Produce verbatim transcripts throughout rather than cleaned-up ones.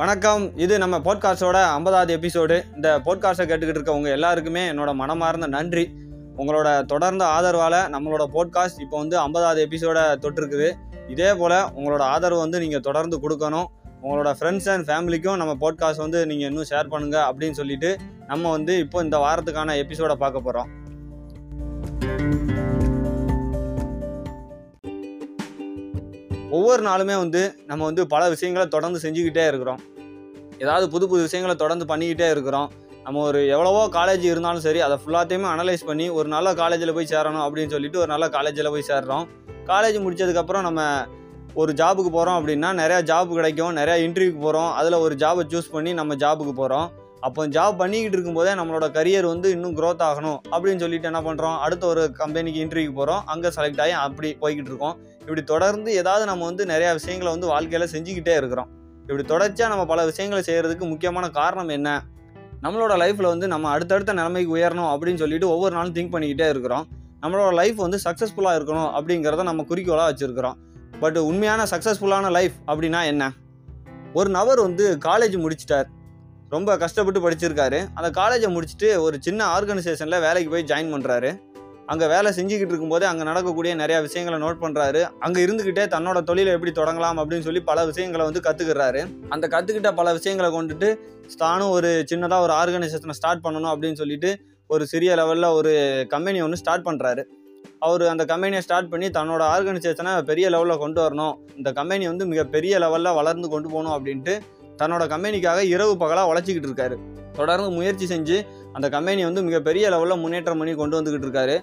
வணக்கம். இது நம்ம பாட்காஸ்டோட ஐம்பதாவது எபிசோடு. இந்த பாட்காஸ்ட்டை கேட்டுக்கிட்டு இருக்கவங்க எல்லாருக்குமே என்னோட மனமார்ந்த நன்றி. உங்களோட தொடர்ந்த ஆதரவால் நம்மளோட பாட்காஸ்ட் இப்போ வந்து ஐம்பதாவது எபிசோட தொட்டிருக்குது. இதே போல் உங்களோட ஆதரவு வந்து நீங்கள் தொடர்ந்து கொடுக்கணும். உங்களோட ஃப்ரெண்ட்ஸ் அண்ட் ஃபேமிலிக்கும் நம்ம பாட்காஸ்ட் வந்து நீங்கள் இன்னும் ஷேர் பண்ணுங்கள் அப்படின்னு சொல்லிட்டு நம்ம வந்து இப்போ இந்த வாரத்துக்கான எபிசோடை பார்க்க போகிறோம். ஒவ்வொரு நாளுமே வந்து நம்ம வந்து பல விஷயங்களை தொடர்ந்து செஞ்சுக்கிட்டே இருக்கிறோம். ஏதாவது புது புது விஷயங்களை தொடர்ந்து பண்ணிக்கிட்டே இருக்கிறோம். நம்ம ஒரு எவ்வளவோ காலேஜ் இருந்தாலும் சரி, அதை ஃபுல்லாத்தையுமே அனலைஸ் பண்ணி ஒரு நல்ல காலேஜில் போய் சேரணும் அப்படின்னு சொல்லிட்டு ஒரு நல்ல காலேஜில் போய் சேர்றோம். காலேஜ் முடித்ததுக்கப்புறம் நம்ம ஒரு ஜாபுக்கு போகிறோம் அப்படின்னா நிறையா ஜாப் கிடைக்கும், நிறையா இன்டர்வியூக்கு போகிறோம். அதில் ஒரு ஜாபை சூஸ் பண்ணி நம்ம ஜாபுக்கு போகிறோம். அப்போ ஜாப் பண்ணிக்கிட்டு இருக்கும்போதே நம்மளோட கரியர் வந்து இன்னும் க்ரோத் ஆகணும் அப்படின்னு சொல்லிட்டு என்ன பண்ணுறோம், அடுத்த ஒரு கம்பெனிக்கு இன்டர்வியூக்கு போகிறோம், அங்கே செலக்ட் ஆகி அப்படி போய்கிட்டு இருக்கோம். இப்படி தொடர்ந்து ஏதாவது நம்ம வந்து நிறையா விஷயங்களை வந்து வாழ்க்கையில் செஞ்சுக்கிட்டே இருக்கிறோம். இப்படி தொடர்ச்சியாக நம்ம பல விஷயங்களை செய்கிறதுக்கு முக்கியமான காரணம் என்ன, நம்மளோட லைஃப்பில் வந்து நம்ம அடுத்தடுத்த நிலைமைக்கு உயரணும் அப்படின்னு சொல்லிட்டு ஒவ்வொரு நாளும் திங்க் பண்ணிக்கிட்டே இருக்கிறோம். நம்மளோட லைஃப் வந்து சக்ஸஸ்ஃபுல்லாக இருக்கணும் அப்படிங்கிறத நம்ம குறிக்கோளாக வச்சுருக்கிறோம். பட் உண்மையான சக்ஸஸ்ஃபுல்லான லைஃப் அப்படின்னா என்ன? ஒரு நபர் வந்து காலேஜ் முடிச்சிட்டார், ரொம்ப கஷ்டப்பட்டு படிச்சிருக்காரு. அந்த காலேஜை முடிச்சுட்டு ஒரு சின்ன ஆர்கனைசேஷனில் வேலைக்கு போய் ஜாயின் பண்ணுறாரு. அங்கே வேலை செஞ்சுக்கிட்டு இருக்கும்போது அங்கே நடக்கக்கூடிய நிறையா விஷயங்களை நோட் பண்ணுறாரு. அங்கே இருந்துக்கிட்டே தன்னோட தொழிலை எப்படி தொடங்கலாம் அப்படின்னு சொல்லி பல விஷயங்களை வந்து கற்றுக்கிறாரு. அந்த கற்றுக்கிட்ட பல விஷயங்களை கொண்டுட்டு தானும் ஒரு சின்னதாக ஒரு ஆர்கனைசேஷனை ஸ்டார்ட் பண்ணணும் அப்படின்னு சொல்லிட்டு ஒரு சிறிய லெவலில் ஒரு கம்பெனி ஒன்று ஸ்டார்ட் பண்ணுறாரு. அவர் அந்த கம்பெனியை ஸ்டார்ட் பண்ணி தன்னோட ஆர்கனைசேஷனை பெரிய லெவலில் கொண்டு வரணும், இந்த கம்பெனி வந்து மிக பெரிய லெவலில் வளர்ந்து கொண்டு போகணும் அப்படின்ட்டு தன்னோட கம்பெனிக்காக இரவு பகலாக உழைச்சிக்கிட்டு இருக்காரு. தொடர்ந்து முயற்சி செஞ்சு அந்த கம்பெனி வந்து மிகப்பெரிய லெவலில் முன்னேற்றம் பண்ணி கொண்டு வந்துக்கிட்டு இருக்காரு.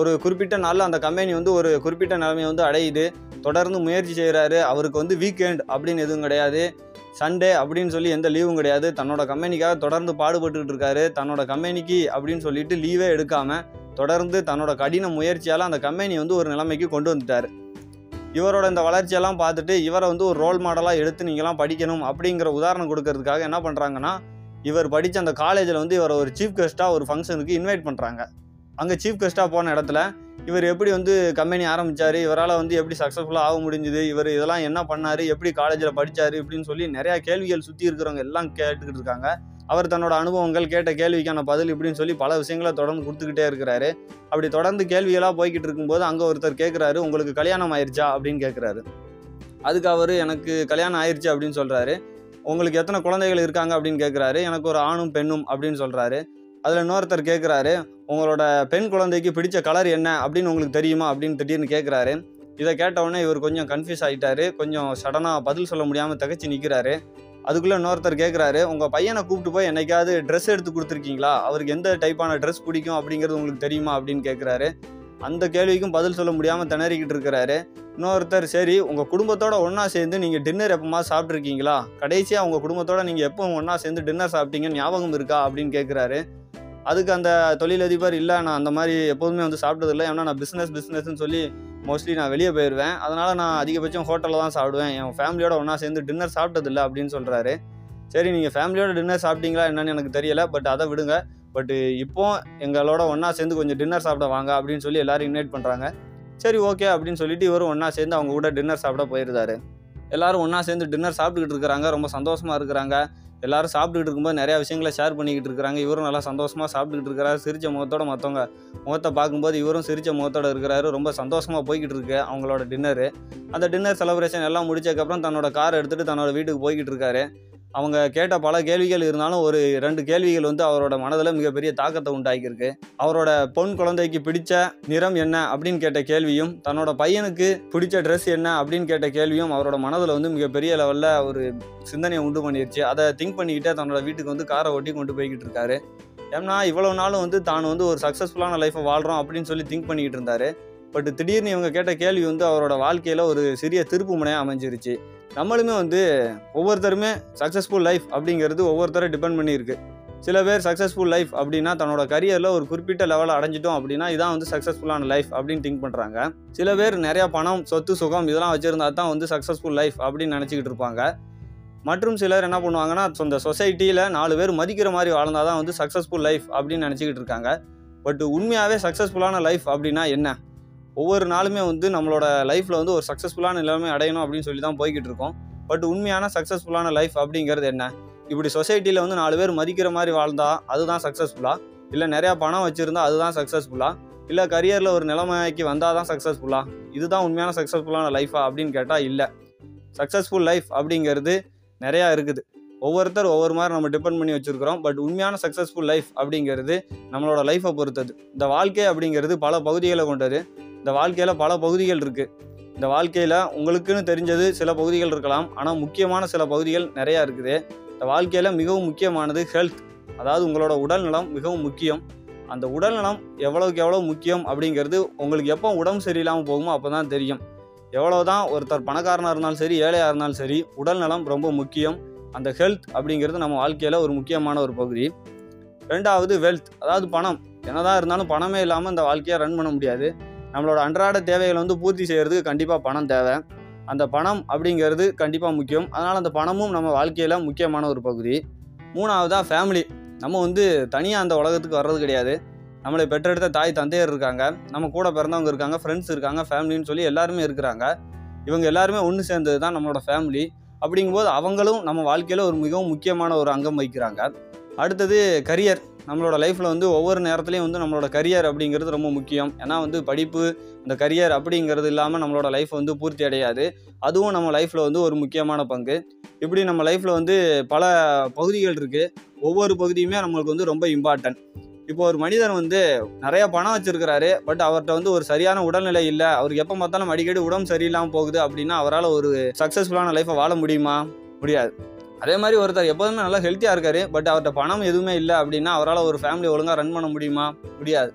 ஒரு குறிப்பிட்ட நாளில் அந்த கம்பெனி வந்து ஒரு குறிப்பிட்ட நிலைமையை வந்து அடையுது. தொடர்ந்து முயற்சி செய்கிறாரு. அவருக்கு வந்து வீக்கெண்ட் அப்படின்னு எதுவும் கிடையாது, சண்டே அப்படின்னு சொல்லி எந்த லீவும் கிடையாது. தன்னோட கம்பெனிக்காக தொடர்ந்து பாடுபட்டுக்கிட்டு இருக்காரு. தன்னோட கம்பெனிக்கு அப்படின்னு சொல்லிட்டு லீவே எடுக்காமல் தொடர்ந்து தன்னோட கடின முயற்சியால் அந்த கம்பெனி வந்து ஒரு நிலைமைக்கு கொண்டு வந்துட்டார். இவரோட இந்த வளர்ச்சியெல்லாம் பார்த்துட்டு இவரை வந்து ஒரு ரோல் மாடலாக எடுத்து நீங்களாம் படிக்கணும் அப்படிங்கிற உதாரணம் கொடுக்கறதுக்காக என்ன பண்ணுறாங்கன்னா, இவர் படித்த அந்த காலேஜில் வந்து இவர் ஒரு சீஃப் கெஸ்ட்டாக ஒரு ஃபங்க்ஷனுக்கு இன்வைட் பண்ணுறாங்க. அங்கே சீஃப் கெஸ்ட்டாக போன இடத்துல இவர் எப்படி வந்து கம்பெனி ஆரம்பித்தார், இவரால் வந்து எப்படி சக்ஸஸ்ஃபுல்லாக ஆக முடிஞ்சுது, இவர் இதெல்லாம் என்ன பண்ணார், எப்படி காலேஜில் படித்தார் இப்படின்னு சொல்லி நிறையா கேள்விகள் சுற்றி இருக்கிறவங்க எல்லாம் கேட்டுக்கிட்டு இருக்காங்க. அவர் தன்னோட அனுபவங்கள், கேட்ட கேள்விக்கான பதில் இப்படின்னு சொல்லி பல விஷயங்களை தொடர்ந்து கொடுத்துக்கிட்டே இருக்கிறாரு. அப்படி தொடர்ந்து கேள்விகளாக போய்கிட்டு இருக்கும்போது அங்கே ஒருத்தர் கேட்குறாரு, உங்களுக்கு கல்யாணம் ஆயிடுச்சா அப்படின்னு கேட்குறாரு. அதுக்கு அவர் எனக்கு கல்யாணம் ஆயிடுச்சு அப்படின்னு சொல்கிறாரு. உங்களுக்கு எத்தனை குழந்தைகள் இருக்காங்க அப்படின்னு கேட்குறாரு. எனக்கு ஒரு ஆணும் பெண்ணும் அப்படின்னு சொல்கிறாரு. அதில் இன்னொருத்தர் கேட்குறாரு, உங்களோட பெண் குழந்தைக்கு பிடிச்ச கலர் என்ன அப்படின்னு உங்களுக்கு தெரியுமா அப்படின்னு திடீர்னு கேட்குறாரு. இதை கேட்டவுடனே இவர் கொஞ்சம் கன்ஃபியூஸ் ஆகிட்டாரு. கொஞ்சம் சடனாக பதில் சொல்ல முடியாமல் தகச்சு நிற்கிறாரு. அதுக்குள்ளே இன்னொருத்தர் கேட்குறாரு, உங்கள் பையனை கூப்பிட்டு போய் என்னைக்காவது ட்ரெஸ் எடுத்து கொடுத்துருக்கீங்களா, அவருக்கு எந்த டைப்பான ட்ரெஸ் பிடிக்கும் அப்படிங்கிறது உங்களுக்கு தெரியுமா அப்படின்னு கேட்குறாரு. அந்த கேள்விக்கும் பதில் சொல்ல முடியாமல் திணறிக்கிட்டு இருக்கிறாரு. இன்னொருத்தர், சரி உங்கள் குடும்பத்தோட ஒன்றா சேர்ந்து நீங்கள் டின்னர் எப்போமா சாப்பிட்ருக்கீங்களா, கடைசியாக உங்கள் குடும்பத்தோட நீங்கள் எப்போ ஒன்றா சேர்ந்து டின்னர் சாப்பிட்டீங்க ஞாபகம் இருக்கா அப்படின்னு கேட்குறாரு. அதுக்கு அந்த தொழிலதிபர், இல்லை நான் அந்த மாதிரி எப்போதுமே வந்து சாப்பிட்டதில்லை, ஏன்னா நான் பிஸ்னஸ் பிஸ்னஸ்ன்னு சொல்லி மோஸ்ட்லி நான் வெளியே போயிடுவேன், அதனால் நான் அதிகபட்சம் ஹோட்டலில் தான் சாப்பிடுவேன், என் ஃபேமிலியோட ஒன்றா சேர்ந்து டின்னர் சாப்பிட்டதில்லை அப்படின்னு சொல்கிறாரு. சரி நீங்கள் ஃபேமிலியோட டின்னர் சாப்பிட்டீங்களா என்னன்னு எனக்கு தெரியலை, பட் அதை விடுங்க, பட் இப்போது எங்களோட ஒன்றா சேர்ந்து கொஞ்சம் டின்னர் சாப்பிட வாங்க அப்படின்னு சொல்லி எல்லோரும் இன்வைட் பண்ணுறாங்க. சரி ஓகே அப்படின்னு சொல்லிட்டு இவரும் ஒன்றா சேர்ந்து அவங்க கூட டின்னர் சாப்பிட போயிருந்தாரு. எல்லோரும் ஒன்றா சேர்ந்து டின்னர் சாப்பிட்டுக்கிட்டு இருக்கிறாங்க, ரொம்ப சந்தோஷமாக இருக்கிறாங்க. எல்லோரும் சாப்பிட்டுக்கிட்டு இருக்கும்போது நிறையா விஷயங்களை ஷேர் பண்ணிக்கிட்டு இருக்கிறாங்க. இவரும் நல்லா சந்தோஷமாக சாப்பிட்டுக்கிட்டு இருக்கிறாரு. சிரிச்ச முகத்தோட மற்றவங்க முகத்தை பார்க்கும்போது இவரும் சிரிச்ச முகத்தோடு இருக்கிறாரு. ரொம்ப சந்தோஷமாக போய்கிட்டு இருக்கு அவங்களோட டின்னரு. அந்த டின்னர் செலிப்ரேஷன் எல்லாம் முடிச்சதுக்கப்புறம் தன்னோட கார் எடுத்துகிட்டு தன்னோட வீட்டுக்கு போய்கிட்டு இருக்காரு. அவங்க கேட்ட பல கேள்விகள் இருந்தாலும் ஒரு ரெண்டு கேள்விகள் வந்து அவரோட மனதில் மிகப்பெரிய தாக்கத்தை உண்டாக்கியிருக்கு. அவரோட பொன் குழந்தைக்கு பிடிச்ச நிறம் என்ன அப்படின்னு கேட்ட கேள்வியும், தன்னோட பையனுக்கு பிடிச்ச ட்ரெஸ் என்ன அப்படின்னு கேட்ட கேள்வியும் அவரோட மனதில் வந்து மிகப்பெரிய லெவலில் ஒரு சிந்தனையை உண்டு பண்ணிடுச்சு. அதை திங்க் பண்ணிக்கிட்டே தன்னோட வீட்டுக்கு வந்து காரை ஓட்டி கொண்டு போய்கிட்டு இருக்காரு. ஏன்னா இவ்வளோ நாளும் வந்து தான் வந்து ஒரு சக்ஸஸ்ஃபுல்லான லைஃப்பை வாழ்கிறோம் அப்படின்னு சொல்லி திங்க் பண்ணிக்கிட்டு இருந்தாரு. பட் திடீர்னு இவங்க கேட்ட கேள்வி வந்து அவரோட வாழ்க்கையில் ஒரு சிறிய திருப்பு முனையாக அமைஞ்சிருச்சு. நம்மளுமே வந்து ஒவ்வொருத்தருமே சக்ஸஸ்ஃபுல் லைஃப் அப்படிங்கிறது ஒவ்வொருத்தரும் டிபெண்ட் பண்ணியிருக்கு. சில பேர் சக்ஸஸ்ஃபுல் லைஃப் அப்படின்னா தன்னோட கரியரில் ஒரு குறிப்பிட்ட லெவலில் அடைஞ்சிட்டோம் அப்படின்னா இதான் வந்து சக்ஸஸ்ஃபுல்லான லைஃப் அப்படின்னு திங்க் பண்ணுறாங்க. சில பேர் நிறையா பணம், சொத்து, சுகம் இதெல்லாம் வச்சுருந்தா தான் வந்து சக்ஸஸ்ஃபுல் லைஃப் அப்படின்னு நினச்சிக்கிட்டு இருப்பாங்க. மற்றும் சிலர் என்ன பண்ணுவாங்கன்னா, இந்த சொசைட்டியில் நாலு பேர் மதிக்கிற மாதிரி வாழ்ந்தால் தான் வந்து சக்ஸஸ்ஃபுல் லைஃப் அப்படின்னு நினச்சிக்கிட்டு இருக்காங்க. பட் உண்மையாகவே சக்ஸஸ்ஃபுல்லான லைஃப் அப்படின்னா என்ன? ஒவ்வொரு நாளுமே வந்து நம்மளோட லைஃப்பில் வந்து ஒரு சக்ஸஸ்ஃபுல்லான நிலைமை அடையணும் அப்படின்னு சொல்லி தான் போய்கிட்டு இருக்கோம். பட் உண்மையான சக்ஸஸ்ஃபுல்லான லைஃப் அப்படிங்கிறது என்ன? இப்படி சொசைட்டியில் வந்து நாலு பேர் மதிக்கிற மாதிரி வாழ்ந்தா அதுதான் சக்ஸஸ்ஃபுல்லாக, இல்லை நிறையா பணம் வச்சுருந்தா அதுதான் சக்ஸஸ்ஃபுல்லாக, இல்லை கரியரில் ஒரு நிலைமைக்கு வந்தால் தான் சக்ஸஸ்ஃபுல்லாக, இதுதான் உண்மையான சக்ஸஸ்ஃபுல்லான லைஃபா அப்படின்னு கேட்டால் இல்லை. சக்ஸஸ்ஃபுல் லைஃப் அப்படிங்கிறது நிறையா இருக்குது. ஒவ்வொருத்தர் ஒவ்வொரு மாதிரி நம்ம டிபெண்ட் பண்ணி வச்சுருக்கிறோம். பட் உண்மையான சக்ஸஸ்ஃபுல் லைஃப் அப்படிங்கிறது நம்மளோட லைஃப்பை பொறுத்தது. இந்த வாழ்க்கை அப்படிங்கிறது பல பகுதிகளை கொண்டது. இந்த வாழ்க்கையில் பல பகுதிகள் இருக்குது. இந்த வாழ்க்கையில் உங்களுக்குன்னு தெரிஞ்சது சில பகுதிகள் இருக்கலாம், ஆனால் முக்கியமான சில பகுதிகள் நிறையா இருக்குது. இந்த வாழ்க்கையில் மிகவும் முக்கியமானது ஹெல்த், அதாவது உங்களோட உடல்நலம் மிகவும் முக்கியம். அந்த உடல்நலம் எவ்வளோக்கு எவ்வளோ முக்கியம் அப்படிங்கிறது உங்களுக்கு எப்போ உடம்பு சரியில்லாமல் போகுமோ அப்போ தான் தெரியும். எவ்வளோ தான் ஒருத்தர் பணக்காரனாக இருந்தாலும் சரி, ஏழையாக இருந்தாலும் சரி, உடல்நலம் ரொம்ப முக்கியம். அந்த ஹெல்த் அப்படிங்கிறது நம்ம வாழ்க்கையில் ஒரு முக்கியமான ஒரு பகுதி. ரெண்டாவது வெல்த், அதாவது பணம். என்னதான் இருந்தாலும் பணமே இல்லாமல் இந்த வாழ்க்கையை ரன் பண்ண முடியாது. நம்மளோட அன்றாட தேவைகளை வந்து பூர்த்தி செய்கிறதுக்கு கண்டிப்பாக பணம் தேவை. அந்த பணம் அப்படிங்கிறது கண்டிப்பாக முக்கியம். அதனால் அந்த பணமும் நம்ம வாழ்க்கையில் முக்கியமான ஒரு பகுதி. மூணாவதாக ஃபேமிலி. நம்ம வந்து தனியாக அந்த உலகத்துக்கு வர்றது கிடையாது. நம்மளை பெற்றெடுத்த தாய் தந்தையர் இருக்காங்க, நம்ம கூட பிறந்தவங்க இருக்காங்க, ஃப்ரெண்ட்ஸ் இருக்காங்க, ஃபேமிலின்னு சொல்லி எல்லாருமே இருக்கிறாங்க. இவங்க எல்லாருமே ஒன்று சேர்ந்தது தான் நம்மளோட ஃபேமிலி. அப்படிங்கும்போது அவங்களும் நம்ம வாழ்க்கையில் ஒரு மிகவும் முக்கியமான ஒரு அங்கம் வகிக்கிறாங்க. அடுத்தது கரியர். நம்மளோட லைஃப்பில் வந்து ஒவ்வொரு நேரத்துலையும் வந்து நம்மளோட கரியர் அப்படிங்கிறது ரொம்ப முக்கியம். ஏன்னா வந்து படிப்பு, இந்த கரியர் அப்படிங்கிறது இல்லாமல் நம்மளோட லைஃப் வந்து பூர்த்தி அடையாது. அதுவும் நம்ம லைஃப்பில் வந்து ஒரு முக்கியமான பங்கு. இப்படி நம்ம லைஃப்பில் வந்து பல பகுதிகள் இருக்குது. ஒவ்வொரு பகுதியுமே நம்மளுக்கு வந்து ரொம்ப இம்பார்ட்டன்ட். இப்போ ஒரு மனிதன் வந்து நிறையா பணம் வச்சுருக்கிறாரு, பட் அவர்கிட்ட வந்து ஒரு சரியான உடல்நிலை இல்லை, அவருக்கு எப்போ பார்த்தாலும் அடிக்கடி உடம்பு சரியில்லாமல் போகுது அப்படின்னா அவரால் ஒரு சக்ஸஸ்ஃபுல்லான லைஃப்பை வாழ முடியுமா? முடியாது. அதே மாதிரி ஒருத்தர் எப்போதுமே நல்லா ஹெல்த்தியாக இருக்காரு, பட் அவர்கிட்ட பணம் எதுவுமே இல்லை அப்படின்னா அவரால் ஒரு ஃபேமிலி ஒழுங்காக ரன் பண்ண முடியுமா? முடியாது.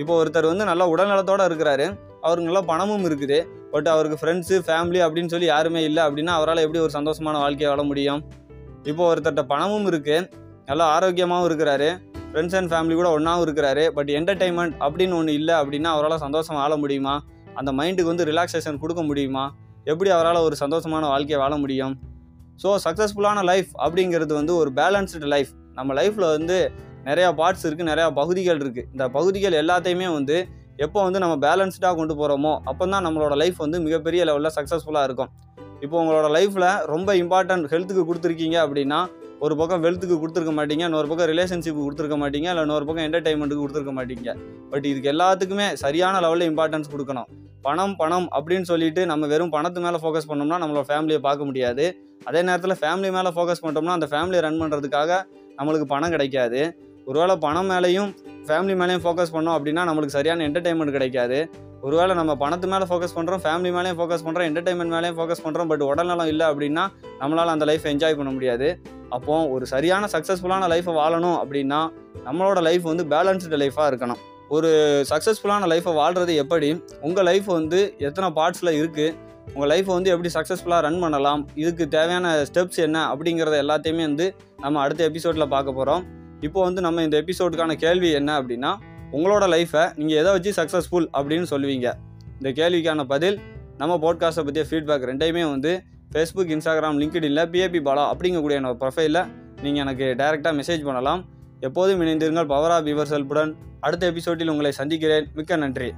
இப்போ ஒருத்தர் வந்து நல்லா உடல்நலத்தோடு இருக்கிறாரு, அவருக்கு நல்லா பணமும் இருக்குது, பட் அவருக்கு ஃப்ரெண்ட்ஸு ஃபேமிலி அப்படின்னு சொல்லி யாருமே இல்லை அப்படின்னா அவரால் எப்படி ஒரு சந்தோஷமான வாழ்க்கையை வாழ முடியும்? இப்போ ஒருத்தர்கிட்ட பணமும் இருக்குது, நல்லா ஆரோக்கியமாகவும் இருக்கிறாரு, ஃப்ரெண்ட்ஸ் அண்ட் ஃபேமிலி கூட ஒன்றாவும் இருக்கிறாரு, பட் என்டர்டைன்மெண்ட் அப்படின்னு ஒன்று இல்லை அப்படின்னா அவரால் சந்தோஷம் வாழ முடியுமா? அந்த மைண்டுக்கு வந்து ரிலாக்ஸேஷன் கொடுக்க முடியுமா? எப்படி அவரால் ஒரு சந்தோஷமான வாழ்க்கையை வாழ முடியும்? ஸோ சக்ஸஸ்ஃபுல்லான லைஃப் அப்படிங்கிறது வந்து ஒரு பேலன்ஸ்டு லைஃப். நம்ம லைஃப்பில் வந்து நிறையா பார்ட்ஸ் இருக்குது, நிறையா பகுதிகள் இருக்குது. இந்த பகுதிகள் எல்லாத்தையுமே வந்து எப்போ வந்து நம்ம பேலன்ஸ்டாக கொண்டு போகிறோமோ அப்போ தான் நம்மளோட லைஃப் வந்து மிகப்பெரிய லெவலில் சக்ஸஸ்ஃபுல்லாக இருக்கும். இப்போ உங்களோட லைஃப்பில் ரொம்ப இம்பார்ட்டன்ட் ஹெல்த்துக்கு கொடுத்துருக்கீங்க அப்படின்னா ஒரு பக்கம் வெல்த்துக்கு கொடுத்துருக்க மாட்டீங்க, இன்னொரு பக்கம் ரிலேஷன்ஷிப்புக்கு கொடுத்துருக்க மாட்டீங்க, இல்லை இன்னொரு பக்கம் என்டர்டைன்மெண்ட்டுக்கு கொடுத்துருக்க மாட்டீங்க. பட் இதுக்கு எல்லாத்துக்குமே சரியான லெவலில் இம்பார்ட்டன்ஸ் கொடுக்கணும். பணம் பணம் அப்படின்னு சொல்லிட்டு நம்ம வெறும் பணத்து மேலே ஃபோக்கஸ் பண்ணோம்னா நம்மளோட ஃபேமிலியை பார்க்க முடியாது. அதே நேரத்தில் ஃபேமிலி மேலே ஃபோக்கஸ் பண்ணிட்டோம்னா அந்த ஃபேமிலியை ரன் பண்ணுறதுக்காக நம்மளுக்கு பணம் கிடைக்காது. ஒருவேளை பணம் மேலேயும் ஃபேமிலி மேலேயும் ஃபோக்கஸ் பண்ணோம் அப்படின்னா நம்மளுக்கு சரியான என்டர்டைன்மெண்ட் கிடைக்காது. ஒருவேளை நம்ம பணத்து மேலே ஃபோக்கஸ் பண்ணுறோம், ஃபேமிலி மேலேயும் ஃபோக்கஸ் பண்ணுறோம், என்டர்டைன்மெண்ட் மேலேயும் ஃபோக்கஸ் பண்ணுறோம், பட் உடல்நலம் இல்லை அப்படின்னா நம்மளால் அந்த லைஃப் என்ஜாய் பண்ண முடியாது. அப்போது ஒரு சரியான சக்ஸஸ்ஃபுல்லான லைஃப்பை வாழணும் அப்படின்னா நம்மளோட லைஃப் வந்து பேலன்ஸ்டு லைஃபாக இருக்கணும். ஒரு சக்ஸஸ்ஃபுல்லான லைஃப்பை வாழ்கிறது எப்படி? உங்கள் லைஃப் வந்து எத்தனை பார்ட்ஸில் இருக்குது, உங்கள் லைஃப்பை வந்து எப்படி சக்ஸஸ்ஃபுல்லாக ரன் பண்ணலாம், இதுக்கு தேவையான ஸ்டெப்ஸ் என்ன அப்படிங்கிறத எல்லாத்தையுமே வந்து நம்ம அடுத்த எபிசோடில் பார்க்க போகிறோம். இப்போ வந்து நம்ம இந்த எபிசோடுக்கான கேள்வி என்ன அப்படின்னா, உங்களோட லைஃப்பை நீங்கள் எதை வச்சு சக்ஸஸ்ஃபுல் அப்படின்னு சொல்லுவீங்க? இந்த கேள்விக்கான பதில் நம்ம பாட்காஸ்ட்டை பற்றிய ஃபீட்பேக் ரெண்டையுமே வந்து Facebook, Instagram, LinkedIn, P A B Bala அப்படிங்கக்கூடிய என்னோட ப்ரொஃபைலில் நீங்கள் எனக்கு டைரெக்டாக மெசேஜ் பண்ணலாம். எப்போதும் இணைந்திருங்கள். பவர் ஆஃப் யுவர் செல்ஃபுடன் அடுத்த எபிசோடில் உங்களை சந்திக்கிறேன். மிக்க நன்றி.